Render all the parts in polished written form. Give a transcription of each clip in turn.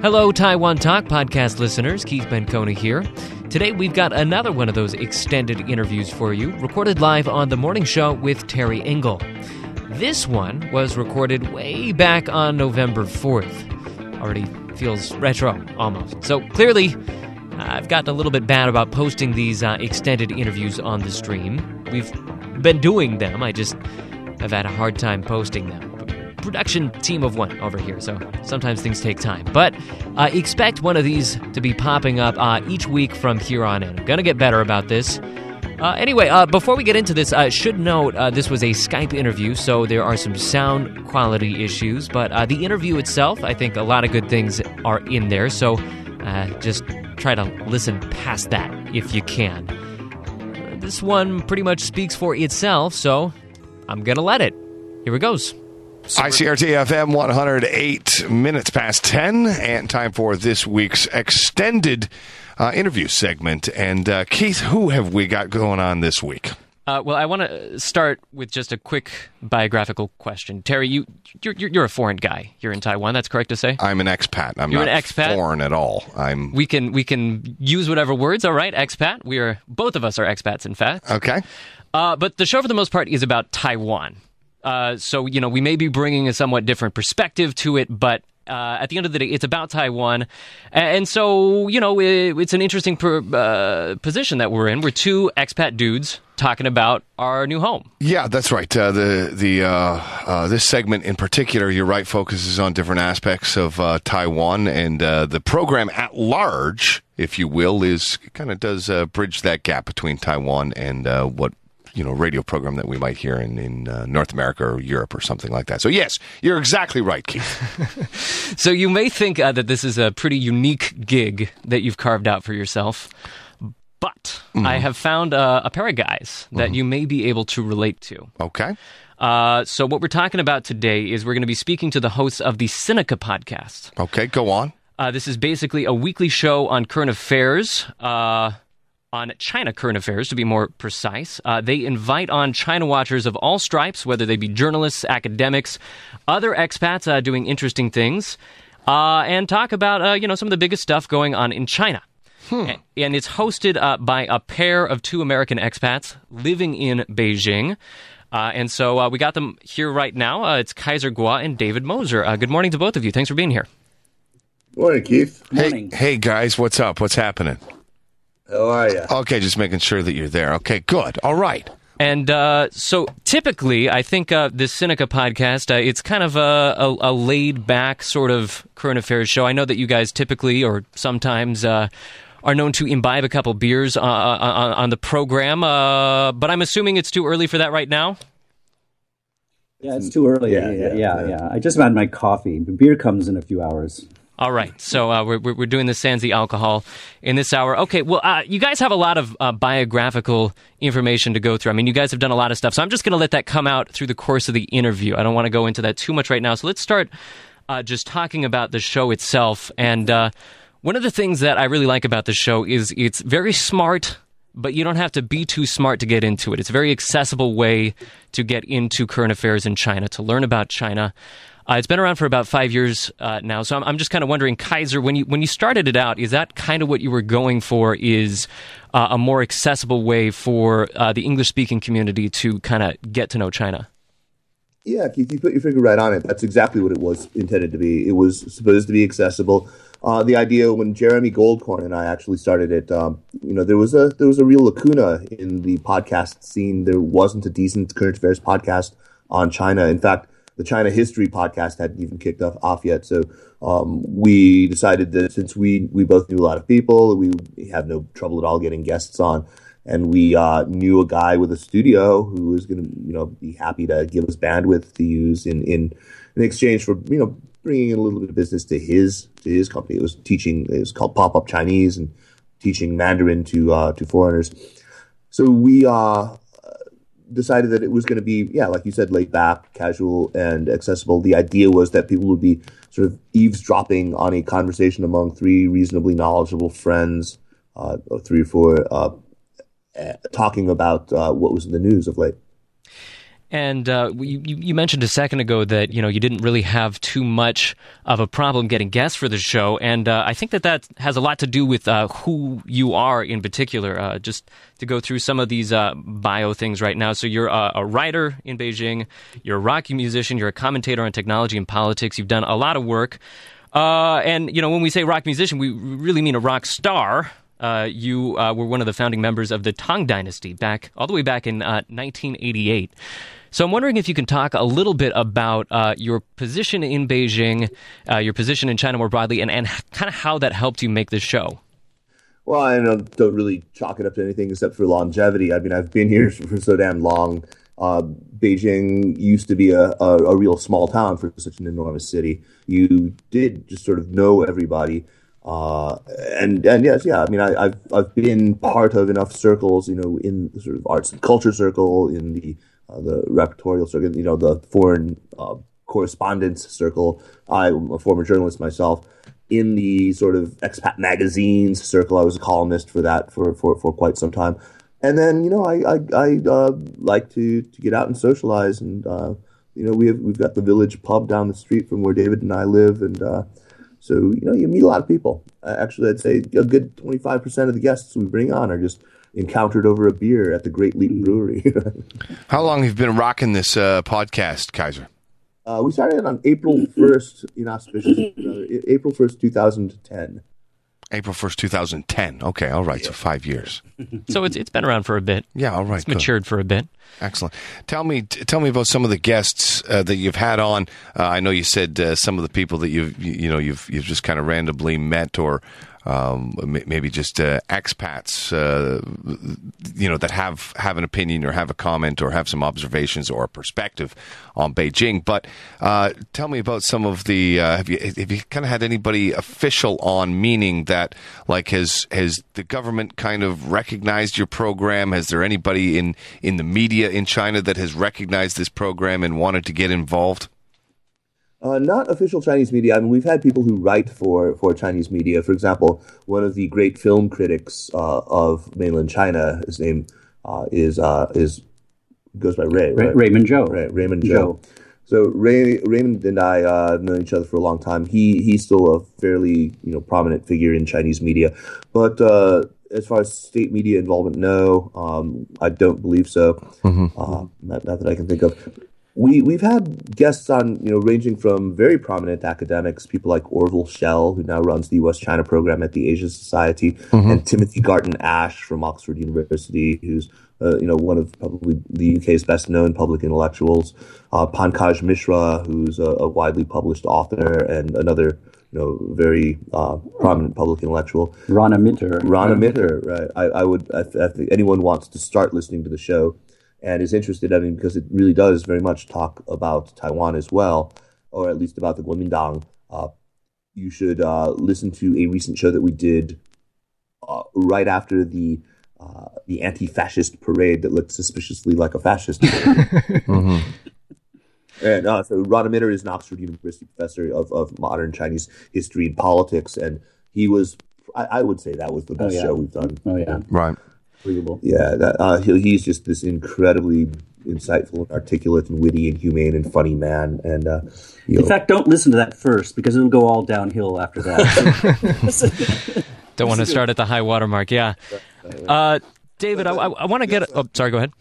Hello, Taiwan Talk podcast listeners. Keith Benconi here. Today we've got another one of those extended interviews for you, recorded live on The Morning Show with Terry Engel. This one was recorded way back on November 4th. Already feels retro, almost. So clearly, I've gotten a little bit bad about posting these extended interviews on the stream. We've been doing them, I just have had a hard time posting them. Production team of one over here, so sometimes things take time. But expect one of these to be popping up each week from here on in. I'm going to get better about this. Anyway, before we get into this, I should note this was a Skype interview, so there are some sound quality issues. But the interview itself, I think a lot of good things are in there, so just try to listen past that if you can. This one pretty much speaks for itself, so I'm going to let it. Here it goes. ICRT-FM, 108 minutes past 10, and time for this week's extended interview segment. And Keith, who have we got going on this week? Well, I want to start with just a quick biographical question. Terry, you're a foreign guy. You're in Taiwan. That's correct to say. I'm an expat. I'm you're not an expat? Foreign at all. I'm. We can use whatever words. All right, expat. We are both of us are expats. In fact. Okay. But the show, for the most part, is about Taiwan. So, you know, we may be bringing a somewhat different perspective to it, but at the end of the day, it's about Taiwan. And so, you know, it's an interesting position that we're in. We're two expat dudes talking about our new home. Yeah, that's right. This segment in particular, you're right, focuses on different aspects of Taiwan, and the program at large, if you will, is kind of does bridge that gap between Taiwan and what radio program that we might hear in North America or Europe or something like that. So yes, you're exactly right, Keith. So you may think that this is a pretty unique gig that you've carved out for yourself, but I have found a pair of guys that you may be able to relate to. Okay. So what we're talking about today is we're going to be speaking to the hosts of the Sinica podcast. Okay, go on. This is basically a weekly show on current affairs, on China current affairs, to be more precise. They invite on China watchers of all stripes, whether they be journalists, academics, other expats doing interesting things, and talk about, some of the biggest stuff going on in China. And it's hosted by a pair of two American expats living in Beijing. And so we got them here right now. It's Kaiser Guo and David Moser. Good morning to both of you. Thanks for being here. Morning, Keith. Morning. Hey guys, what's up? What's happening? How are you? Okay, just making sure that you're there. Okay, good. All right. And so typically, I think this Sinica podcast, it's kind of a laid-back sort of current affairs show. I know that you guys typically or sometimes are known to imbibe a couple beers on the program, but I'm assuming it's too early for that right now? Yeah, it's too early. Yeah. I just had my coffee. The beer comes in a few hours. All right, so we're doing the sans the alcohol in this hour. Okay, well, you guys have a lot of biographical information to go through. I mean, you guys have done a lot of stuff, so I'm just going to let that come out through the course of the interview. I don't want to go into that too much right now, so let's start just talking about the show itself. And one of the things that I really like about the show is it's very smart, but you don't have to be too smart to get into it. It's a very accessible way to get into current affairs in China, to learn about China. It's been around for about 5 years now, so I'm just kind of wondering, Kaiser, when you started it out, is that kind of what you were going for, is a more accessible way for the English-speaking community to kind of get to know China? Yeah, Keith, you put your finger right on it. That's exactly what it was intended to be. It was supposed to be accessible. The idea when Jeremy Goldcorn and I actually started it, there was a real lacuna in the podcast scene. There wasn't a decent current affairs podcast on China. In fact, the China History podcast hadn't even kicked off yet, so we decided that since we both knew a lot of people, we had no trouble at all getting guests on, and we knew a guy with a studio who was going to be happy to give us bandwidth to use in exchange for bringing in a little bit of business to his company. It was teaching. It was called Pop-Up Chinese and teaching Mandarin to foreigners. So we decided that it was going to be, like you said, laid back, casual, and accessible. The idea was that people would be sort of eavesdropping on a conversation among three reasonably knowledgeable friends, or three or four, talking about what was in the news of late. And you mentioned a second ago that, you know, you didn't really have too much of a problem getting guests for the show. And I think that has a lot to do with who you are in particular. Just to go through some of these bio things right now. So you're a writer in Beijing. You're a rock musician. You're a commentator on technology and politics. You've done a lot of work. And, you know, when we say rock musician, we really mean a rock star. You were one of the founding members of the Tang dynasty all the way back in 1988. So I'm wondering if you can talk a little bit about your position in Beijing, your position in China more broadly, and kind of how that helped you make this show. Well, I don't really chalk it up to anything except for longevity. I mean, I've been here for so damn long. Beijing used to be a real small town for such an enormous city. You did just sort of know everybody. I mean, I've been part of enough circles, you know, in the sort of arts and culture circle, in the repertorial circle, you know, the foreign correspondence circle. I'm a former journalist myself. In the sort of expat magazines circle, I was a columnist for that for quite some time. And then, you know, I like to get out and socialize. And you know, we've got the Village Pub down the street from where David and I live, and so, you know, you meet a lot of people. Actually, I'd say a good 25% of the guests we bring on are just encountered over a beer at the Great Leap Brewery. How long have you been rocking this podcast, Kaiser? We started it on April 1st, April 1st, 2010. April 1st, 2010. Okay, all right, yeah. So 5 years. So it's been around for a bit. Yeah, all right. It's matured for a bit. Excellent. Tell me about some of the guests that you've had on. I know you said some of the people that you've just kind of randomly met, or maybe just expats, you know, that have an opinion or have a comment or have some observations or a perspective on Beijing. But tell me about some of the have you kind of had anybody official on, meaning that, like, has the government kind of recognized your program? Has there anybody in the media in China that has recognized this program and wanted to get involved? Not official Chinese media. I mean, we've had people who write for Chinese media. For example, one of the great film critics of mainland China, his name goes by Raymond Zhou. Right, Raymond Zhou. So Raymond and I know each other for a long time. He's still a fairly, you know, prominent figure in Chinese media. But as far as state media involvement, no, I don't believe so. Mm-hmm. Not that I can think of. We've had guests on, you know, ranging from very prominent academics, people like Orville Schell, who now runs the U.S. China program at the Asia Society, mm-hmm. and Timothy Garton Ash from Oxford University, who's you know, one of probably the UK's best known public intellectuals, Pankaj Mishra, who's a widely published author and another, you know, very prominent public intellectual. Rana Mitter, right? I would, if anyone wants to start listening to the show and is interested, I mean, because it really does very much talk about Taiwan as well, or at least about the Kuomintang. You should listen to a recent show that we did right after the anti-fascist parade that looked suspiciously like a fascist parade. Mm-hmm. And so Rana Mitter is an Oxford University professor of modern Chinese history and politics, and he was, I would say, that was the best show we've done. Oh, yeah. Right. Yeah, he's just this incredibly insightful, and articulate, and witty, and humane, and funny man. And in fact, don't listen to that first, because it'll go all downhill after that. Don't want to start at the high watermark. Yeah, David, I want to get. Oh, sorry, go ahead.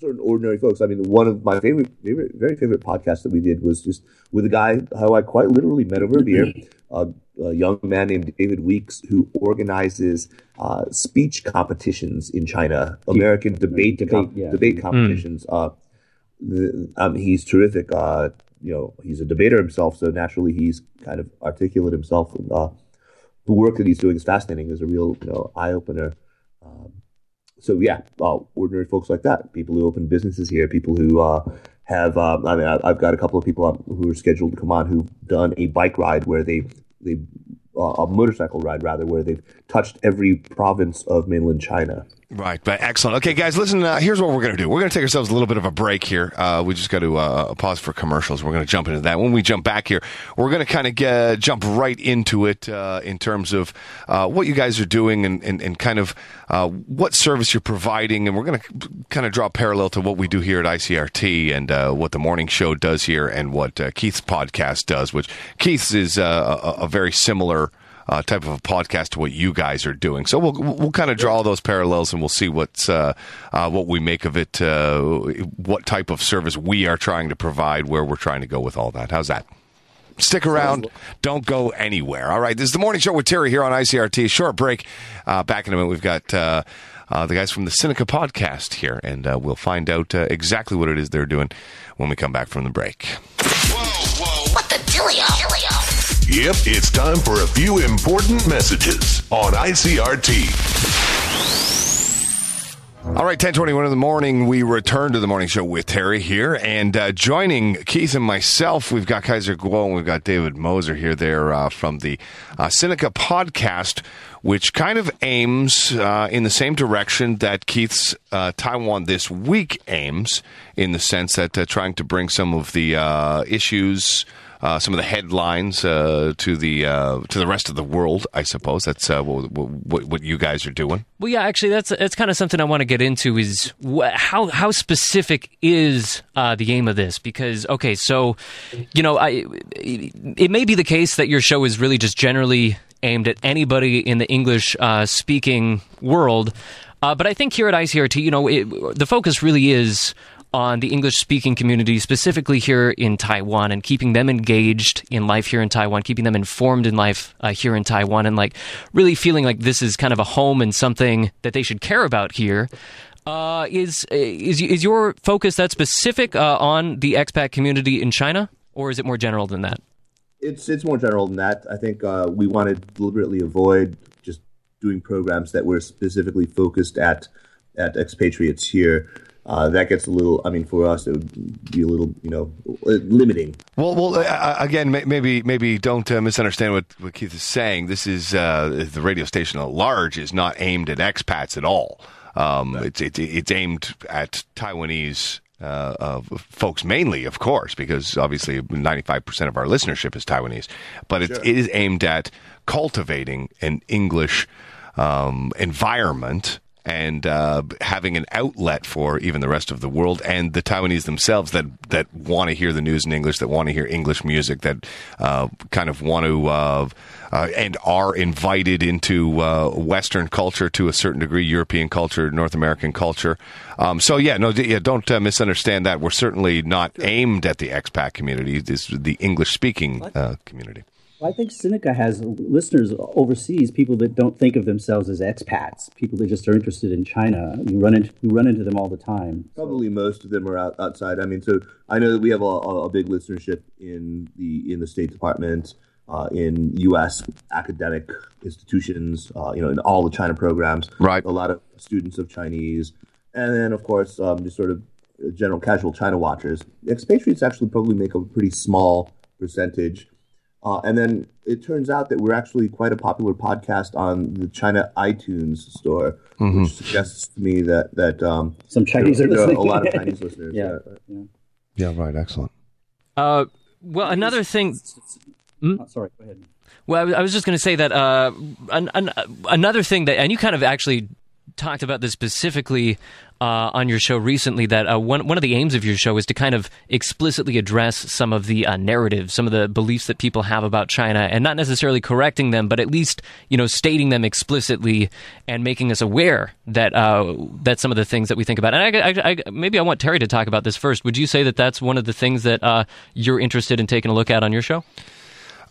Sort of ordinary folks. I mean, one of my very favorite podcasts that we did was just with a guy who I quite literally met over a beer, a young man named David Weeks, who organizes speech competitions in China, American debate competitions. He's terrific. You know, he's a debater himself, so naturally he's kind of articulate himself. And, the work that he's doing is fascinating. It's a real, you know, eye opener. So yeah, ordinary folks like that, people who open businesses here, people who have, I mean, I've got a couple of people who are scheduled to come on who've done a bike ride where a motorcycle ride rather, where they've touched every province of mainland China. Right, but excellent. Okay, guys, listen, here's what we're going to do. We're going to take ourselves a little bit of a break here. We just got to pause for commercials. We're going to jump into that. When we jump back here, we're going to kind of jump right into it in terms of what you guys are doing and kind of what service you're providing. And we're going to kind of draw a parallel to what we do here at ICRT and what The Morning Show does here and what Keith's podcast does, which Keith's is a very similar type of a podcast to what you guys are doing. So we'll kind of draw those parallels and we'll see what's what we make of it, what type of service we are trying to provide, where we're trying to go with all that. How's that? Stick around. Don't go anywhere. All right. This is The Morning Show with Terry here on ICRT. Short break. Back in a minute, we've got the guys from the Sinica podcast here, and we'll find out exactly what it is they're doing when we come back from the break. Whoa, whoa. What the dealio? Yep, it's time for a few important messages on ICRT. All right, 10:21 in the morning, we return to The Morning Show with Terry here. And joining Keith and myself, we've got Kaiser Guo and we've got David Moser here. They're from the Sinica podcast, which kind of aims in the same direction that Keith's Taiwan This Week aims, in the sense that trying to bring some of the issues, some of the headlines to the rest of the world, I suppose. That's what you guys are doing. Well, yeah, actually, that's kind of something I want to get into, is how specific is the aim of this? Because, okay, so, you know, it may be the case that your show is really just generally aimed at anybody in the English-speaking world, but I think here at ICRT, you know, the focus really is on the English-speaking community, specifically here in Taiwan, and keeping them engaged in life here in Taiwan, keeping them informed in life here in Taiwan, and like really feeling like this is kind of a home and something that they should care about here. Is your focus that specific on the expat community in China, or is it more general than that? It's more general than that. I think we want to deliberately avoid just doing programs that were specifically focused at expatriates here. That gets a little, I mean, for us, it would be a little, you know, limiting. Well, again, maybe don't misunderstand what Keith is saying. This is, the radio station at large is not aimed at expats at all. Right. It's aimed at Taiwanese folks mainly, of course, because obviously 95% of our listenership is Taiwanese. But sure, it is aimed at cultivating an English environment and having an outlet for even the rest of the world and the Taiwanese themselves that want to hear the news in English, that want to hear English music, that kind of want to and are invited into Western culture to a certain degree, European culture, North American culture. Don't misunderstand that. We're certainly not aimed at the expat community. It's the English-speaking community. Well, I think Sinica has listeners overseas, people that don't think of themselves as expats, people that just are interested in China. You run into them all the time. Probably most of them are outside. I mean, so I know that we have a big listenership in the State Department, in U.S. academic institutions, in all the China programs. Right. A lot of students of Chinese. And then, of course, just sort of general casual China watchers. Expatriates actually probably make a pretty small percentage. And then it turns out that we're actually quite a popular podcast on the China iTunes store, mm-hmm. which suggests to me that some Chinese are listening. A lot of Chinese listeners. Yeah, right. Excellent. Well, another thing. Oh, sorry, go ahead. Well, I was just going to say that another thing that, and you kind of actually talked about this specifically on your show recently, that one of the aims of your show is to kind of explicitly address some of the narratives, some of the beliefs that people have about China, and not necessarily correcting them, but at least, you know, stating them explicitly and making us aware that that's some of the things that we think about. And maybe I want Terry to talk about this first. Would you say that that's one of the things that you're interested in taking a look at on your show?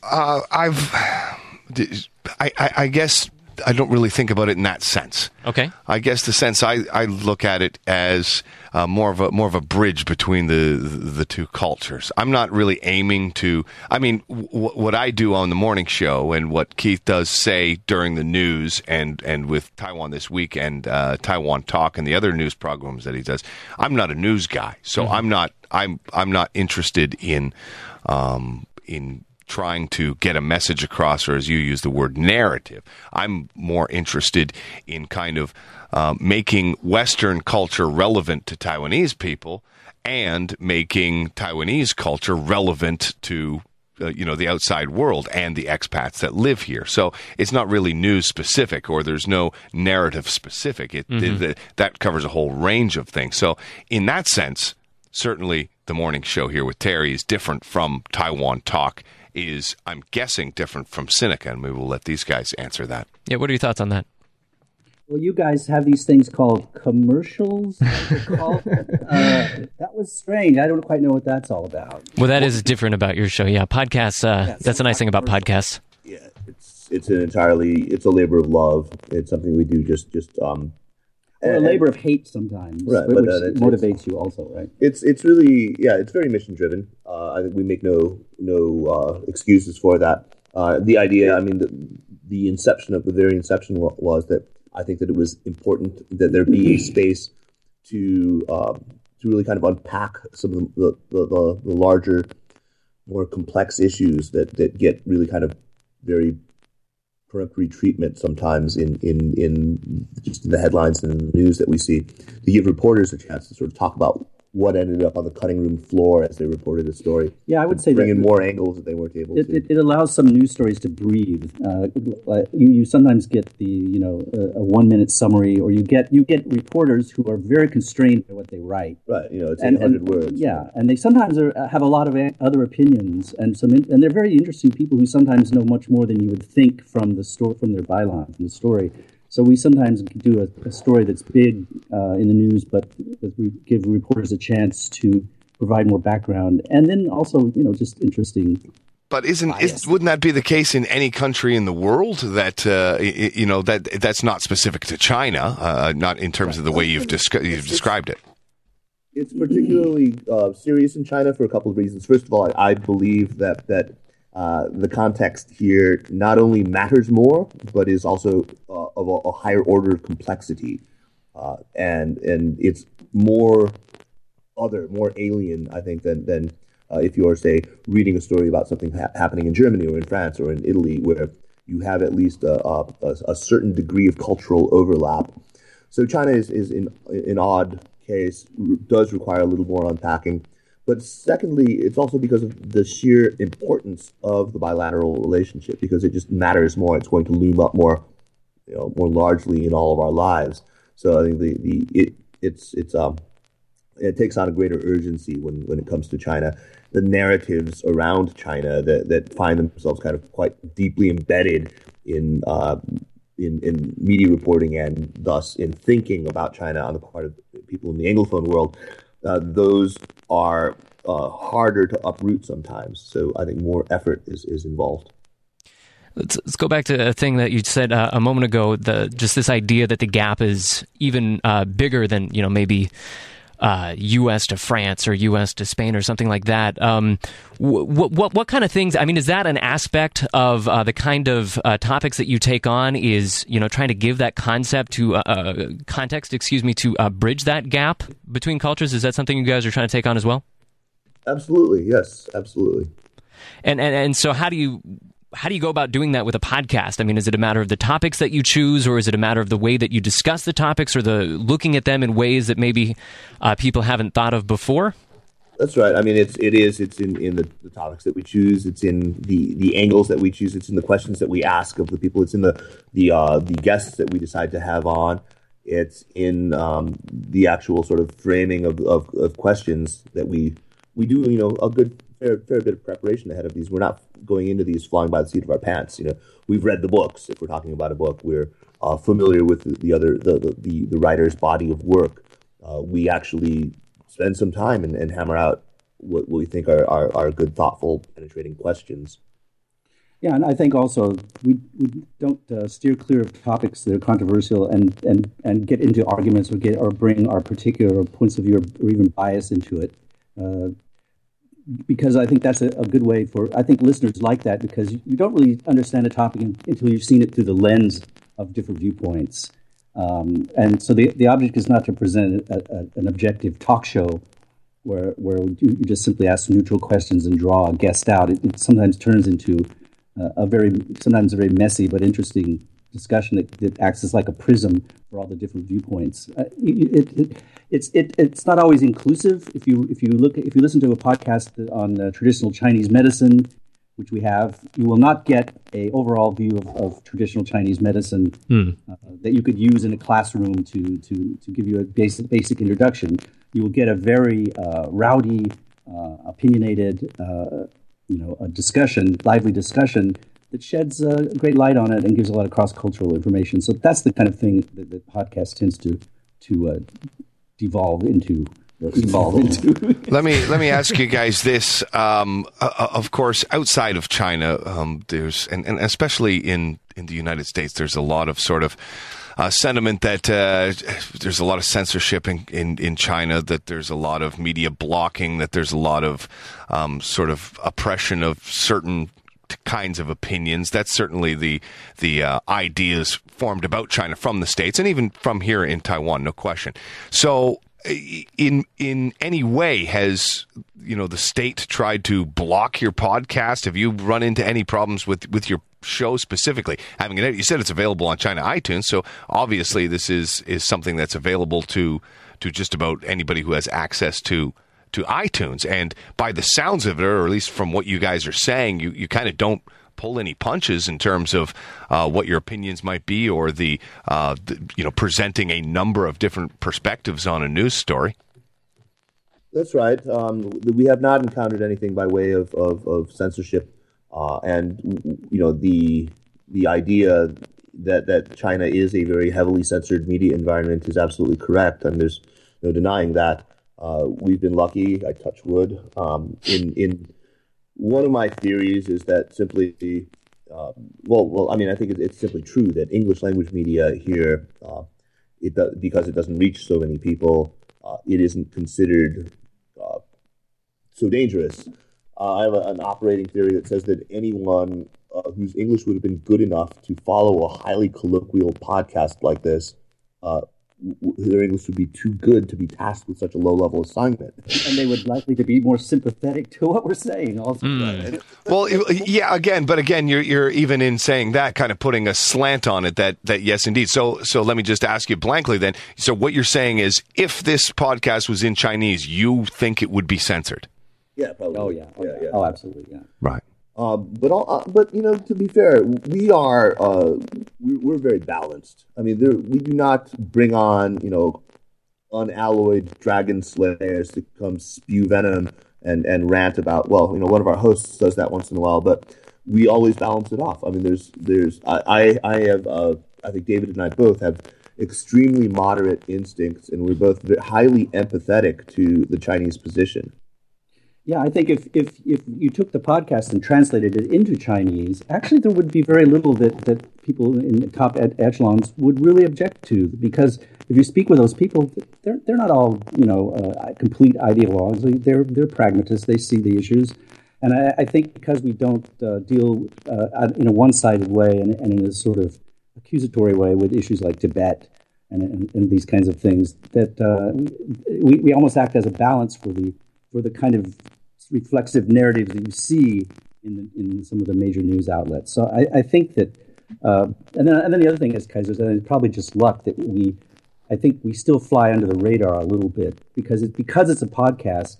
I guess I don't really think about it in that sense. Okay. I guess the sense I look at it as more of a bridge between the two cultures. I'm not really aiming to. I mean, what I do on The Morning Show and what Keith does say during the news and with Taiwan This Week and Taiwan Talk and the other news programs that he does. I'm not a news guy, so mm-hmm. I'm not interested in trying to get a message across, or as you use the word, narrative. I'm more interested in kind of making Western culture relevant to Taiwanese people and making Taiwanese culture relevant to the outside world and the expats that live here. So it's not really news specific, or there's no narrative specific. That covers a whole range of things. So in that sense, certainly the morning show here with Terry is different from Taiwan Talk, is, I'm guessing, different from Sinica, and we will let these guys answer that. Yeah, what are your thoughts on that? Well, you guys have these things called commercials. That was strange. I don't quite know what that's all about. Well, that is different about your show. Yeah, podcasts. That's the nice thing about podcasts. Yeah, it's a labor of love. It's something we do just or a labor of hate sometimes, right, which motivates you also, right? It's really, it's very mission driven. I think we make no excuses for that. The idea, I mean, the inception of the very inception was that. I think that it was important that there be a space to really kind of unpack some of the larger, more complex issues that get really kind of very periphery treatment sometimes in just in the headlines and in the news that we see, to give reporters a chance to sort of talk about what ended up on the cutting room floor as they reported the story. Yeah, I would say bring in more angles that they weren't able to. It allows some news stories to breathe. You sometimes get a 1-minute summary, or you get reporters who are very constrained by what they write. Right, it's 800 words. Yeah, and they sometimes have a lot of other opinions, and they're very interesting people who sometimes know much more than you would think from their byline, from the story. So we sometimes do a story that's big in the news, but we give reporters a chance to provide more background, and then also, just interesting. But wouldn't that be the case in any country in the world that that's not specific to China, not in terms of the way you've described it? It's particularly serious in China for a couple of reasons. First of all, I believe that. The context here not only matters more, but is also of a higher order of complexity, and it's more other, more alien, I think, than if you are, say, reading a story about something happening in Germany or in France or in Italy, where you have at least a certain degree of cultural overlap. So China is in an odd case, does require a little more unpacking. But secondly, it's also because of the sheer importance of the bilateral relationship, because it just matters more. It's going to loom up more, more largely in all of our lives. So I think it takes on a greater urgency when it comes to China. The narratives around China that find themselves kind of quite deeply embedded in media reporting and thus in thinking about China on the part of people in the Anglophone world. Those are harder to uproot sometimes, so I think more effort is involved. Let's go back to a thing that you said a moment ago. Just this idea that the gap is even bigger than maybe U.S. to France or U.S. to Spain or something like that. What kind of things? I mean, is that an aspect of the kind of topics that you take on? Is trying to give that concept to context? Excuse me, to bridge that gap between cultures. Is that something you guys are trying to take on as well? Absolutely, yes, absolutely. And so how do you go about doing that with a podcast? I mean, is it a matter of the topics that you choose, or is it a matter of the way that you discuss the topics, or the looking at them in ways that maybe people haven't thought of before? That's right. I mean, it's in the topics that we choose. It's in the angles that we choose. It's in the questions that we ask of the people. It's in the guests that we decide to have on. It's in the actual sort of framing of questions that we do. A good fair bit of preparation ahead of these. We're not going into these flying by the seat of our pants. We've read the books. If we're talking about a book, we're familiar with the writer's body of work. We actually spend some time and hammer out what we think are good, thoughtful, penetrating questions. Yeah, and I think also we don't steer clear of topics that are controversial and get into arguments or bring our particular points of view or even bias into it. Because I think that's a good way I think listeners like that, because you don't really understand a topic until you've seen it through the lens of different viewpoints. And so the object is not to present an objective talk show where you just simply ask neutral questions and draw a guest out, it sometimes turns into a very messy but interesting discussion that acts as like a prism for all the different viewpoints. It's not always inclusive. If you listen to a podcast on traditional Chinese medicine, which we have, you will not get an overall view of traditional Chinese medicine that you could use in a classroom to give you a basic introduction. You will get a very rowdy, opinionated, lively discussion that sheds a great light on it and gives a lot of cross-cultural information. So that's the kind of thing that the podcast tends to devolve into. Let me ask you guys this. Of course, outside of China, there's and especially in the United States, there's a lot of sort of sentiment that there's a lot of censorship in China, that there's a lot of media blocking, that there's a lot of sort of oppression of certain kinds of opinions. That's certainly the ideas formed about China from the States and even from here in Taiwan, no question. So in any way, has the state tried to block your podcast? Have you run into any problems with your show specifically? You said it's available on China iTunes, so obviously this is something that's available to just about anybody who has access to iTunes. And by the sounds of it, or at least from what you guys are saying, you kind of don't pull any punches in terms of what your opinions might be, or the presenting a number of different perspectives on a news story. That's right. We have not encountered anything by way of censorship, and the idea that China is a very heavily censored media environment is absolutely correct, and there's no denying that. We've been lucky. I touch wood. One of my theories is that simply I think it's simply true that English language media here, because it doesn't reach so many people, it isn't considered so dangerous. I have an operating theory that says that anyone whose English would have been good enough to follow a highly colloquial podcast like this, their English would be too good to be tasked with such a low-level assignment, and they would likely to be more sympathetic to what we're saying. Also, well, yeah. Again, you're even in saying that kind of putting a slant on it. That yes, indeed. So let me just ask you blankly then. So what you're saying is, if this podcast was in Chinese, you think it would be censored? Yeah. Probably. Oh yeah. Oh, absolutely. Yeah. Right. But to be fair, we are we're very balanced. We do not bring on unalloyed dragon slayers to come spew venom and rant about. Well, one of our hosts does that once in a while, but we always balance it off. I think David and I both have extremely moderate instincts, and we're both highly empathetic to the Chinese position. Yeah, I think if you took the podcast and translated it into Chinese, actually there would be very little that people in the top echelons would really object to, because if you speak with those people, they're not all complete ideologues. They're pragmatists. They see the issues, and I think because we don't deal in a one-sided way and in a sort of accusatory way with issues like Tibet and these kinds of things, that we almost act as a balance for the kind of reflexive narratives that you see in some of the major news outlets. So I think that, and then the other thing is, Kaiser, it's probably just luck that I think we still fly under the radar a little bit because it's a podcast.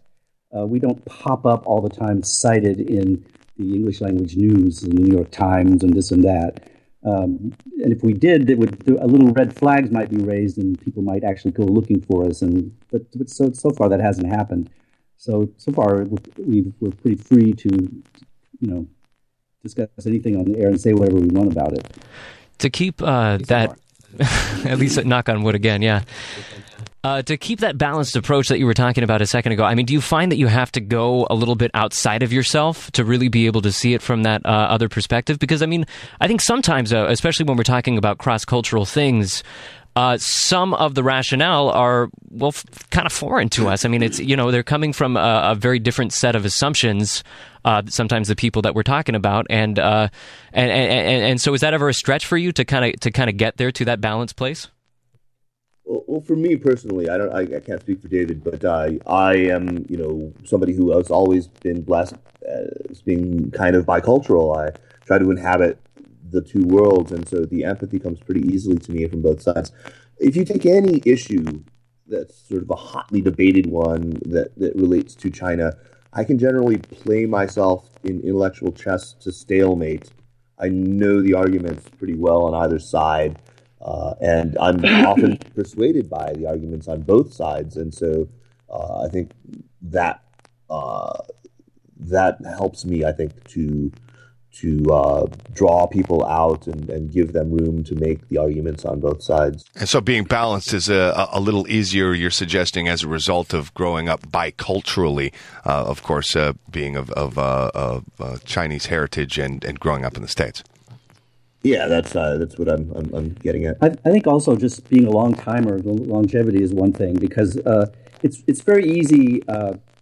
We don't pop up all the time cited in the English language news, the New York Times, and this and that. And if we did, little red flags might be raised, and people might actually go looking for us. But so far that hasn't happened. So far, we're pretty free to, discuss anything on the air and say whatever we want about it. To keep that, at least knock on wood again, yeah. To keep that balanced approach that you were talking about a second ago, do you find that you have to go a little bit outside of yourself to really be able to see it from that other perspective? Because, I think sometimes, especially when we're talking about cross-cultural things, some of the rationale are kind of foreign to us. It's they're coming from a very different set of assumptions. Sometimes the people that we're talking about, and so is that ever a stretch for you to kind of get there to that balanced place? Well, for me personally, I can't speak for David, but I am, somebody who has always been blessed as being kind of bicultural. I try to inhabit the two worlds, and so the empathy comes pretty easily to me from both sides. If you take any issue that's sort of a hotly debated one that relates to China, I can generally play myself in intellectual chess to stalemate. I know the arguments pretty well on either side, and I'm often persuaded by the arguments on both sides. And so I think that that helps me, I think, to draw people out and give them room to make the arguments on both sides. And so being balanced is a little easier, you're suggesting, as a result of growing up biculturally, of course, being of Chinese heritage and growing up in the States. Yeah, that's what I'm getting at. I think also just being a long-timer, the longevity is one thing, because it's very easy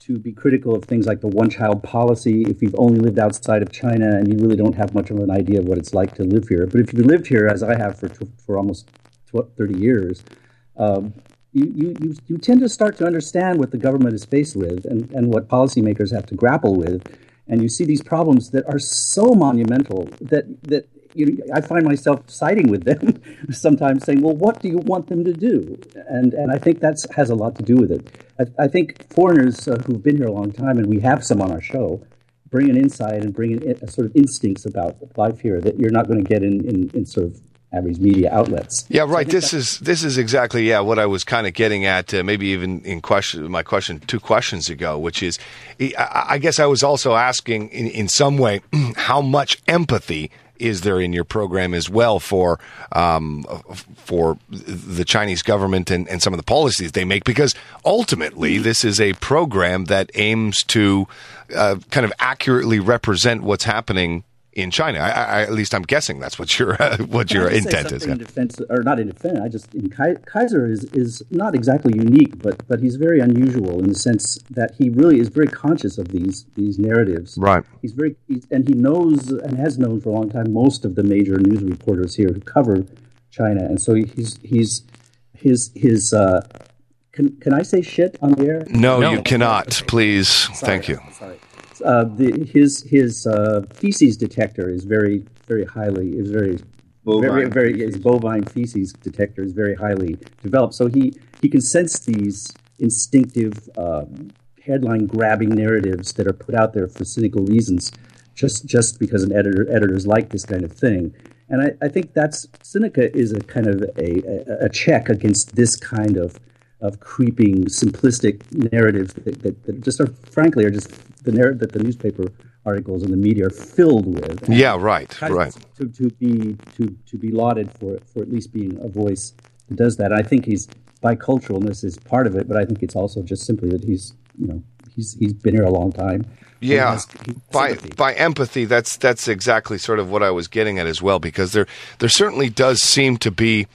to be critical of things like the one-child policy if you've only lived outside of China and you really don't have much of an idea of what it's like to live here. But if you've lived here, as I have for almost 30 years, you tend to start to understand what the government is faced with and what policymakers have to grapple with. And you see these problems that are so monumental that I find myself siding with them sometimes, saying, well, what do you want them to do? And I think that has a lot to do with it. I think foreigners who've been here a long time, and we have some on our show, bring an insight and bring a sort of instincts about life here that you're not going to get in sort of average media outlets. Yeah, right. So this is exactly what I was kind of getting at, maybe even in my question 2 questions ago, which is, I guess I was also asking in some way how much empathy is there in your program as well for the Chinese government and some of the policies they make? Because ultimately, this is a program that aims to kind of accurately represent what's happening in China. I at least I'm guessing that's what your intent is. In defense, or not in defense. Kaiser is not exactly unique, but he's very unusual in the sense that he really is very conscious of these narratives. Right. He knows and has known for a long time most of the major news reporters here who cover China, and so his can I say shit on the air? No, you cannot. Okay. Please, thank you. Sorry. His feces detector is his bovine feces detector is very highly developed. So he can sense these instinctive headline-grabbing narratives that are put out there for cynical reasons, just because an editors like this kind of thing. And I think Sinica is a kind of a check against this kind of creeping, simplistic narratives that just are, frankly, the narrative that the newspaper articles and the media are filled with. And right. To be lauded for at least being a voice that does that. I think his biculturalness is part of it, but I think it's also just simply that he's been here a long time. Yeah, by empathy, that's exactly sort of what I was getting at as well, because there certainly does seem to be.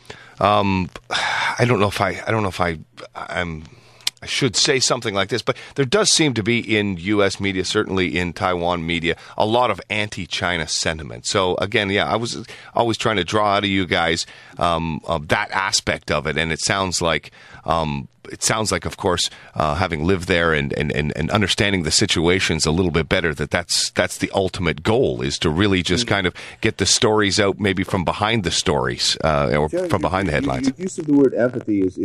I should say something like this, but there does seem to be in U.S. media, certainly in Taiwan media, a lot of anti-China sentiment. So again, I was always trying to draw out of you guys of that aspect of it, and it sounds like, of course, having lived there and understanding the situations a little bit better, that's the ultimate goal, is to really just kind of get the stories out, maybe from behind the stories or Jerry, from behind the headlines. The use of the word empathy is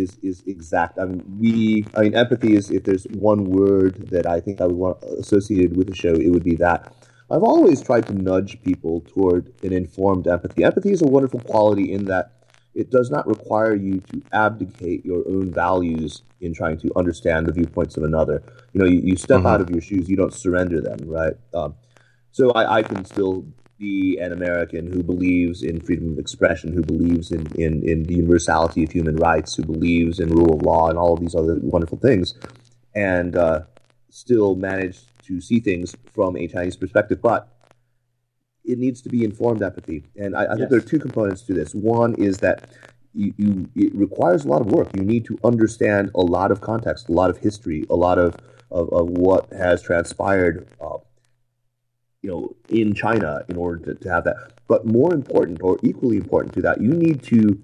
exact. I mean, empathy is, if there's one word that I think I would want associated with the show, it would be that. I've always tried to nudge people toward an informed empathy. Empathy is a wonderful quality in that it does not require you to abdicate your own values in trying to understand the viewpoints of another. You step out of your shoes, you don't surrender them, right? So I can still be an American who believes in freedom of expression, who believes in the universality of human rights, who believes in rule of law and all of these other wonderful things, and still manage to see things from a Chinese perspective. But it needs to be informed empathy. And I think there are 2 components to this. One is that it requires a lot of work. You need to understand a lot of context, a lot of history, a lot of what has transpired in China in order to have that. But more important, or equally important to that, you need to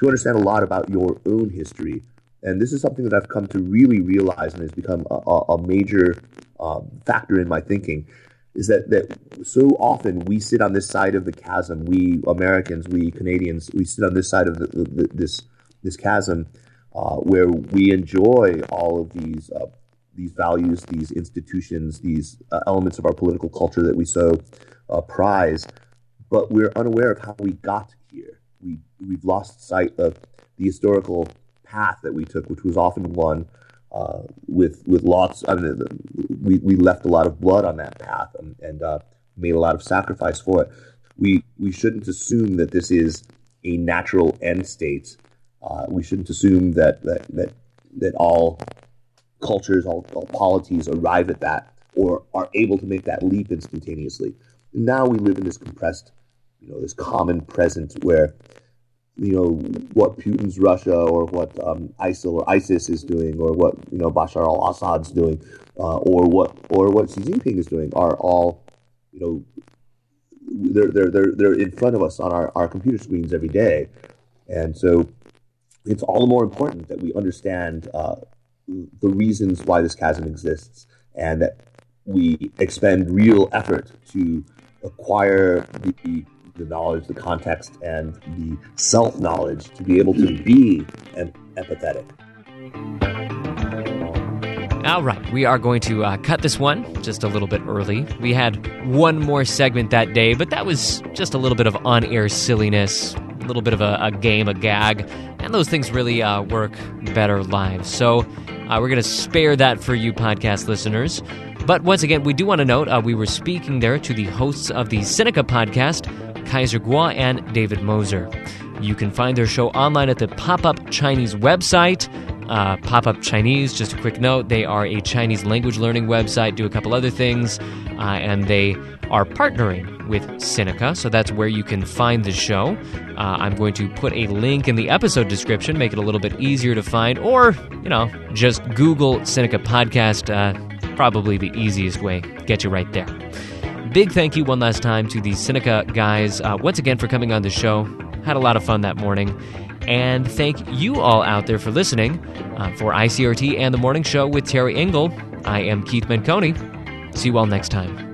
to understand a lot about your own history. And this is something that I've come to really realize and has become a major factor in my thinking, is that so often we sit on this side of the chasm. We Americans, we Canadians, we sit on this side of this chasm where we enjoy all of these values, these institutions, these elements of our political culture that we so prize, but we're unaware of how we got here. We've lost sight of the historical path that we took, which was often one with lots. I mean, we left a lot of blood on that path and made a lot of sacrifice for it. We shouldn't assume that this is a natural end state. We shouldn't assume that all cultures, all polities arrive at that or are able to make that leap instantaneously. Now we live in this compressed, this common present where, what Putin's Russia or what ISIL or ISIS is doing or what, Bashar al-Assad's doing or what Xi Jinping is doing are all, they're in front of us on our computer screens every day. And so it's all the more important that we understand the reasons why this chasm exists and that we expend real effort to acquire the knowledge, the context, and the self-knowledge to be able to be empathetic. All right, we are going to cut this one just a little bit early. We had one more segment that day, but that was just a little bit of on-air silliness, a little bit of a game, a gag, and those things really work better live. So we're going to spare that for you podcast listeners. But once again, we do want to note we were speaking there to the hosts of the Sinica podcast, Kaiser Guo and David Moser. You can find their show online at the Pop-Up Chinese website. Pop-Up Chinese, just a quick note, they are a Chinese language learning website, do a couple other things, and they are partnering with Sinica, so that's where you can find the show. I'm going to put a link in the episode description, make it a little bit easier to find, or, just Google Sinica Podcast. Probably the easiest way. Get you right there. Big thank you one last time to the Sinica guys once again for coming on the show. Had a lot of fun that morning. And thank you all out there for listening. For ICRT and The Morning Show with Terry Engel, I am Keith Benconi. See you all next time.